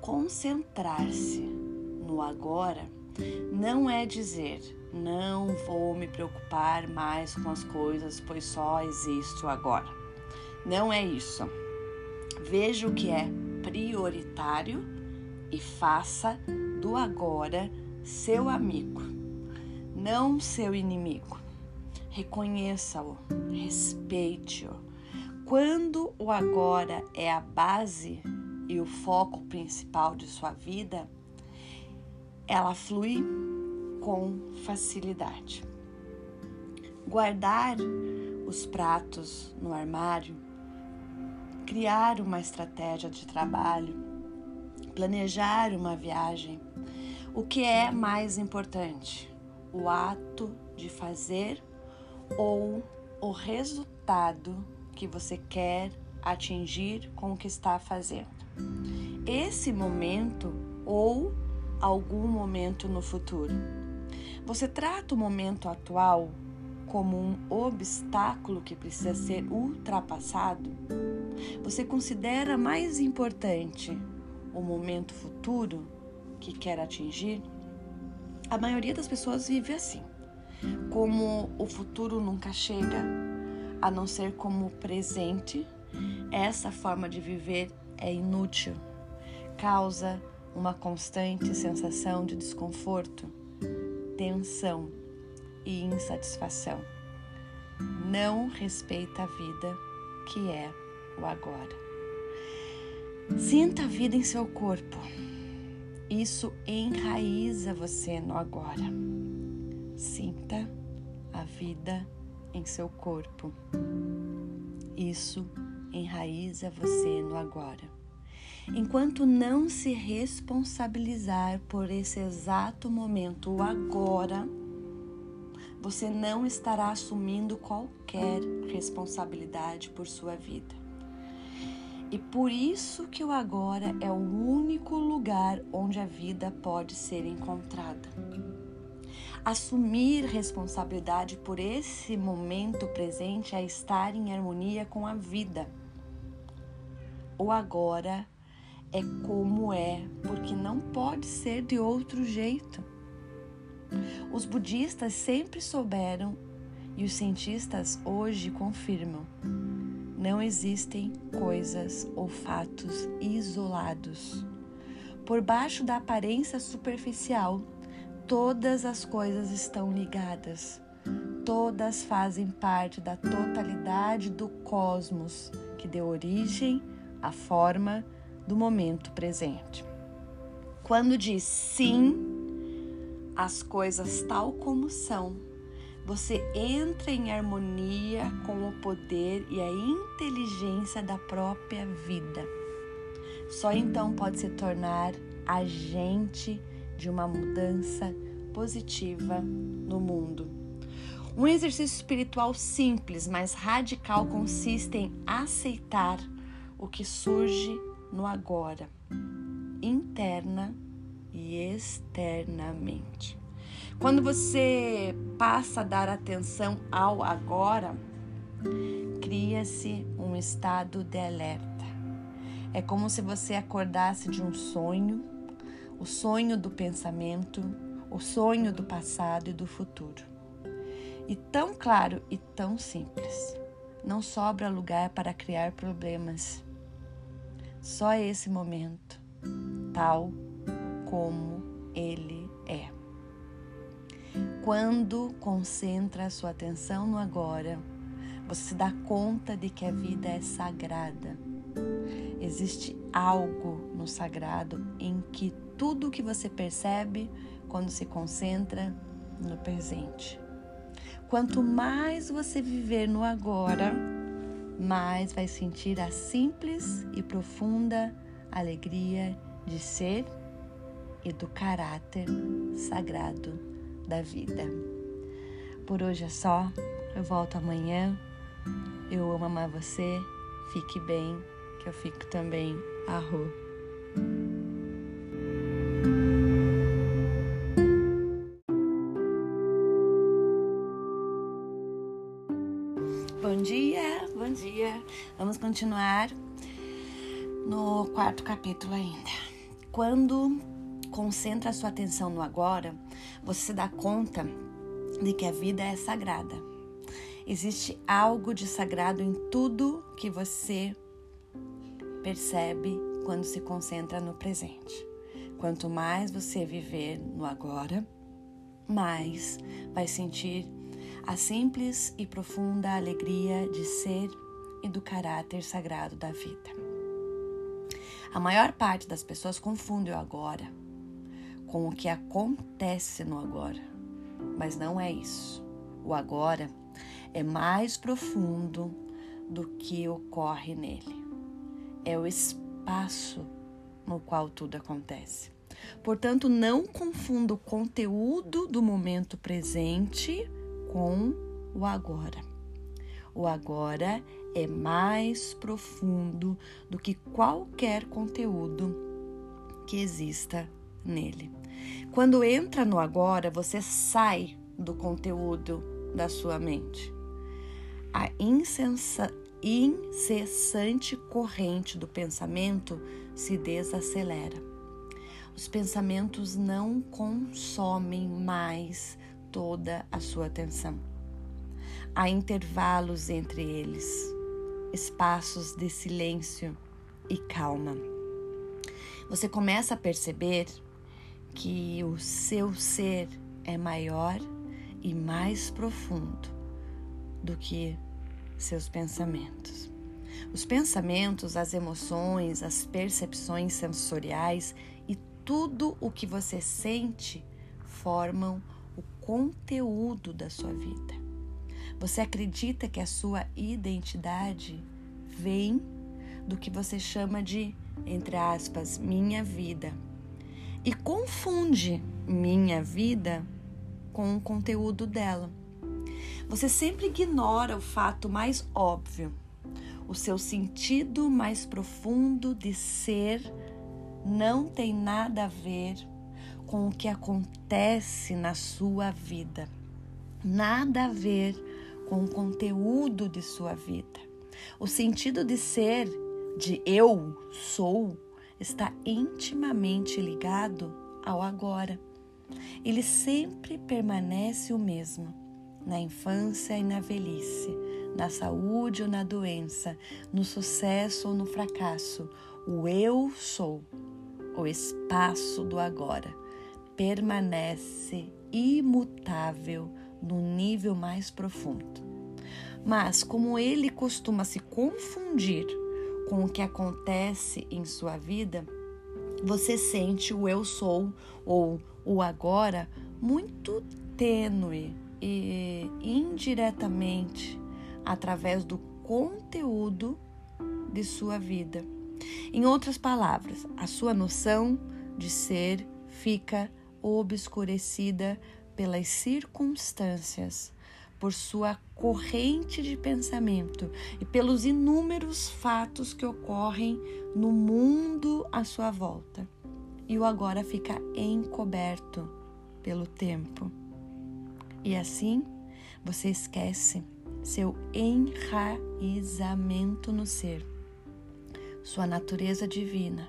Concentrar-se no agora não é dizer não vou me preocupar mais com as coisas, pois só existe o agora. Não é isso. Veja o que é prioritário e faça do agora seu amigo, não seu inimigo. Reconheça-o, respeite-o. Quando o agora é a base e o foco principal de sua vida, ela flui com facilidade. Guardar os pratos no armário, criar uma estratégia de trabalho, planejar uma viagem. O que é mais importante? O ato de fazer ou o resultado que você quer atingir com o que está fazendo? Esse momento ou algum momento no futuro? Você trata o momento atual como um obstáculo que precisa ser ultrapassado? você considera mais importante o momento futuro que quer atingir? A maioria das pessoas vive assim, como o futuro nunca chega, a não ser como o presente. Essa forma de viver é inútil, causa uma constante sensação de desconforto, tensão e insatisfação. Não respeita a vida, que é o agora. Sinta a vida em seu corpo. Isso enraiza você no agora. Sinta a vida em seu corpo. Isso enraiza você no agora. Enquanto não se responsabilizar por esse exato momento, o agora, você não estará assumindo qualquer responsabilidade por sua vida. E por isso que o agora é o único lugar onde a vida pode ser encontrada. Assumir responsabilidade por esse momento presente é estar em harmonia com a vida. O agora é como é, porque não pode ser de outro jeito. Os budistas sempre souberam e os cientistas hoje confirmam. Não existem coisas ou fatos isolados. Por baixo da aparência superficial, todas as coisas estão ligadas. Todas fazem parte da totalidade do cosmos que deu origem à forma do momento presente. Quando diz sim às coisas tal como são, você entra em harmonia com o poder e a inteligência da própria vida. Só então pode se tornar agente de uma mudança positiva no mundo. Um exercício espiritual simples, mas radical, consiste em aceitar o que surge no agora, interna e externamente. Quando você passa a dar atenção ao agora, cria-se um estado de alerta. É como se você acordasse de um sonho, o sonho do pensamento, o sonho do passado e do futuro. E tão claro e tão simples. Não sobra lugar para criar problemas. Só esse momento, tal como ele é. Quando concentra a sua atenção no agora, você se dá conta de que a vida é sagrada. Existe algo no sagrado em que tudo o que você percebe quando se concentra no presente. Quanto mais você viver no agora, mais vai sentir a simples e profunda alegria de ser e do caráter sagrado da vida. Por hoje é só, eu volto amanhã. Eu amo amar você, fique bem, que eu fico também. Arro. Bom dia, bom dia. Vamos continuar no quarto capítulo ainda. Quando concentra a sua atenção no agora, você se dá conta de que a vida é sagrada. Existe algo de sagrado em tudo que você percebe quando se concentra no presente. Quanto mais você viver no agora, mais vai sentir a simples e profunda alegria de ser e do caráter sagrado da vida. A maior parte das pessoas confunde o agora com o que acontece no agora, mas não é isso. O agora é mais profundo do que ocorre nele. É o espaço no qual tudo acontece. Portanto, não confunda o conteúdo do momento presente com o agora. O agora é mais profundo do que qualquer conteúdo que exista nele. Quando entra no agora, você sai do conteúdo da sua mente. A incessante corrente do pensamento se desacelera. Os pensamentos não consomem mais toda a sua atenção. Há intervalos entre eles, espaços de silêncio e calma. Você começa a perceber que o seu ser é maior e mais profundo do que seus pensamentos. Os pensamentos, as emoções, as percepções sensoriais e tudo o que você sente formam o conteúdo da sua vida. Você acredita que a sua identidade vem do que você chama de, entre aspas, minha vida, e confunde minha vida com o conteúdo dela. Você sempre ignora o fato mais óbvio. O seu sentido mais profundo de ser não tem nada a ver com o que acontece na sua vida. Nada a ver com o conteúdo de sua vida. O sentido de ser, de eu sou, está intimamente ligado ao agora. Ele sempre permanece o mesmo, na infância e na velhice, na saúde ou na doença, no sucesso ou no fracasso. O eu sou, o espaço do agora, permanece imutável no nível mais profundo. Mas como ele costuma se confundir com o que acontece em sua vida, você sente o eu sou ou o agora muito tênue e indiretamente através do conteúdo de sua vida. Em outras palavras, a sua noção de ser fica obscurecida pelas circunstâncias, por sua corrente de pensamento e pelos inúmeros fatos que ocorrem no mundo à sua volta. E o agora fica encoberto pelo tempo. E assim, você esquece seu enraizamento no ser, sua natureza divina,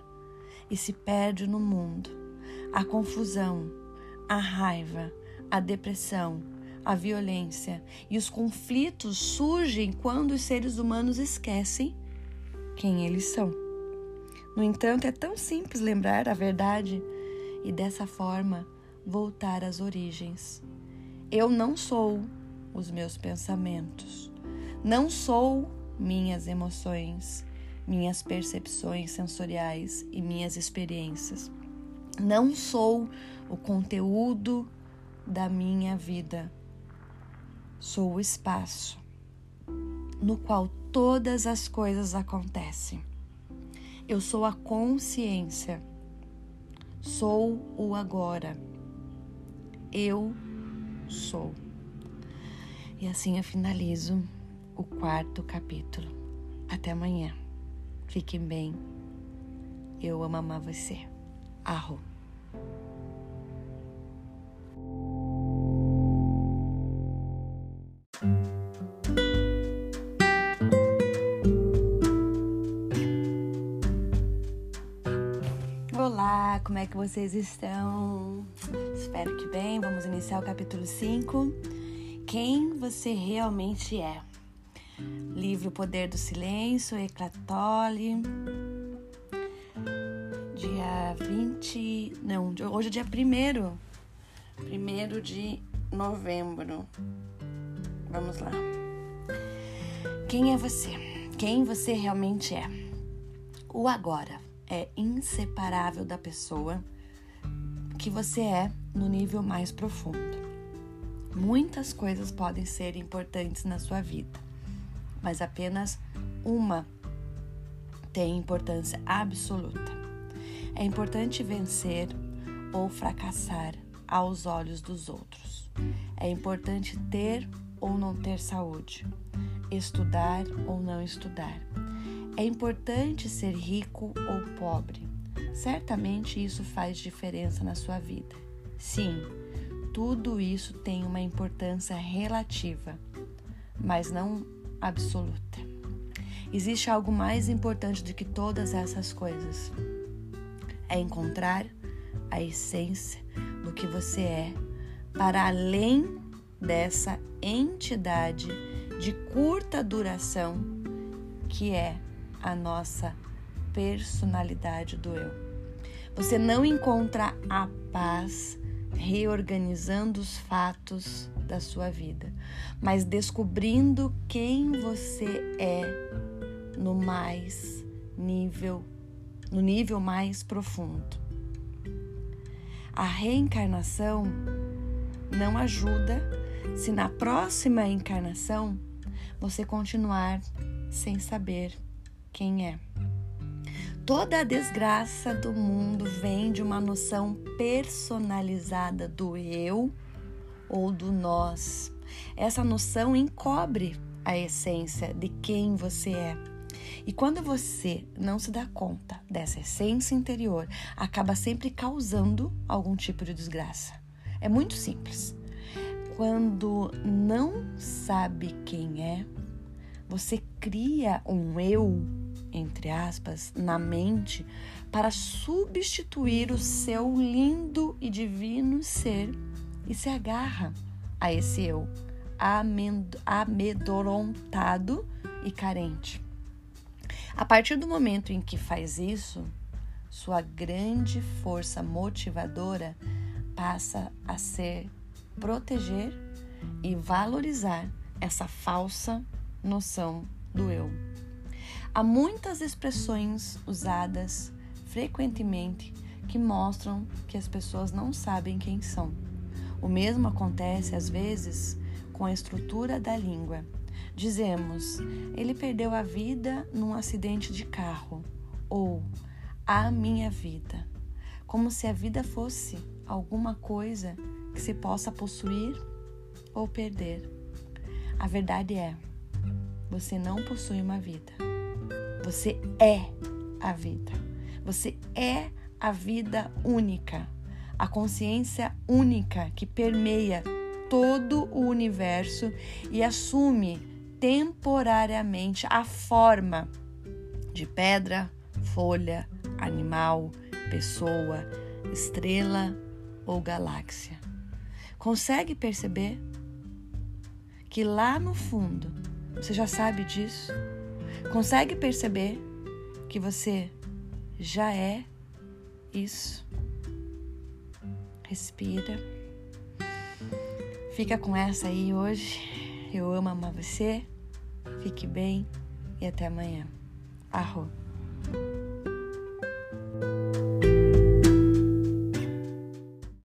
e se perde no mundo. A confusão, a raiva, a depressão, a violência e os conflitos surgem quando os seres humanos esquecem quem eles são. No entanto, é tão simples lembrar a verdade e, dessa forma, voltar às origens. Eu não sou os meus pensamentos, não sou minhas emoções, minhas percepções sensoriais e minhas experiências. Não sou o conteúdo da minha vida. Sou o espaço no qual todas as coisas acontecem. Eu sou a consciência. Sou o agora. Eu sou. E assim eu finalizo o quarto capítulo. Até amanhã. Fiquem bem. Eu amo amar você. Arro. Como é que vocês estão? Espero que bem. Vamos iniciar o capítulo cinco. Quem você realmente é? Livro O Poder do Silêncio, Eckhart Tolle. Dia vinte... Não, hoje é dia primeiro. primeiro de novembro. Vamos lá. Quem é você? Quem você realmente é? O agora é inseparável da pessoa que você é no nível mais profundo. Muitas coisas podem ser importantes na sua vida, mas apenas uma tem importância absoluta. É importante vencer ou fracassar aos olhos dos outros. É importante ter ou não ter saúde, estudar ou não estudar. É importante ser rico ou pobre. Certamente isso faz diferença na sua vida. Sim, tudo isso tem uma importância relativa, mas não absoluta. Existe algo mais importante do que todas essas coisas. É encontrar a essência do que você é, para além dessa entidade de curta duração que é a nossa personalidade do eu. Você não encontra a paz reorganizando os fatos da sua vida, mas descobrindo quem você é no mais nível, no nível mais profundo. A reencarnação não ajuda se na próxima encarnação você continuar sem saber quem é. Toda a desgraça do mundo vem de uma noção personalizada do eu ou do nós. Essa noção encobre a essência de quem você é. E quando você não se dá conta dessa essência interior, acaba sempre causando algum tipo de desgraça. É muito simples. Quando não sabe quem é, você cria um eu, entre aspas, na mente para substituir o seu lindo e divino ser e se agarra a esse eu amedrontado e carente. A partir do momento em que faz isso, sua grande força motivadora passa a ser proteger e valorizar essa falsa noção do eu. Há muitas expressões usadas frequentemente que mostram que as pessoas não sabem quem são. O mesmo acontece às vezes com a estrutura da língua. Dizemos, ele perdeu a vida num acidente de carro, ou a minha vida, como se a vida fosse alguma coisa que se possa possuir ou perder. A verdade é, você não possui uma vida, você é a vida, você é a vida única, a consciência única que permeia todo o universo e assume temporariamente a forma de pedra, folha, animal, pessoa, estrela ou galáxia. Consegue perceber que lá no fundo você já sabe disso? Consegue perceber que você já é isso? Respira. Fica com essa aí hoje. Eu amo amar você. Fique bem e até amanhã. Arro.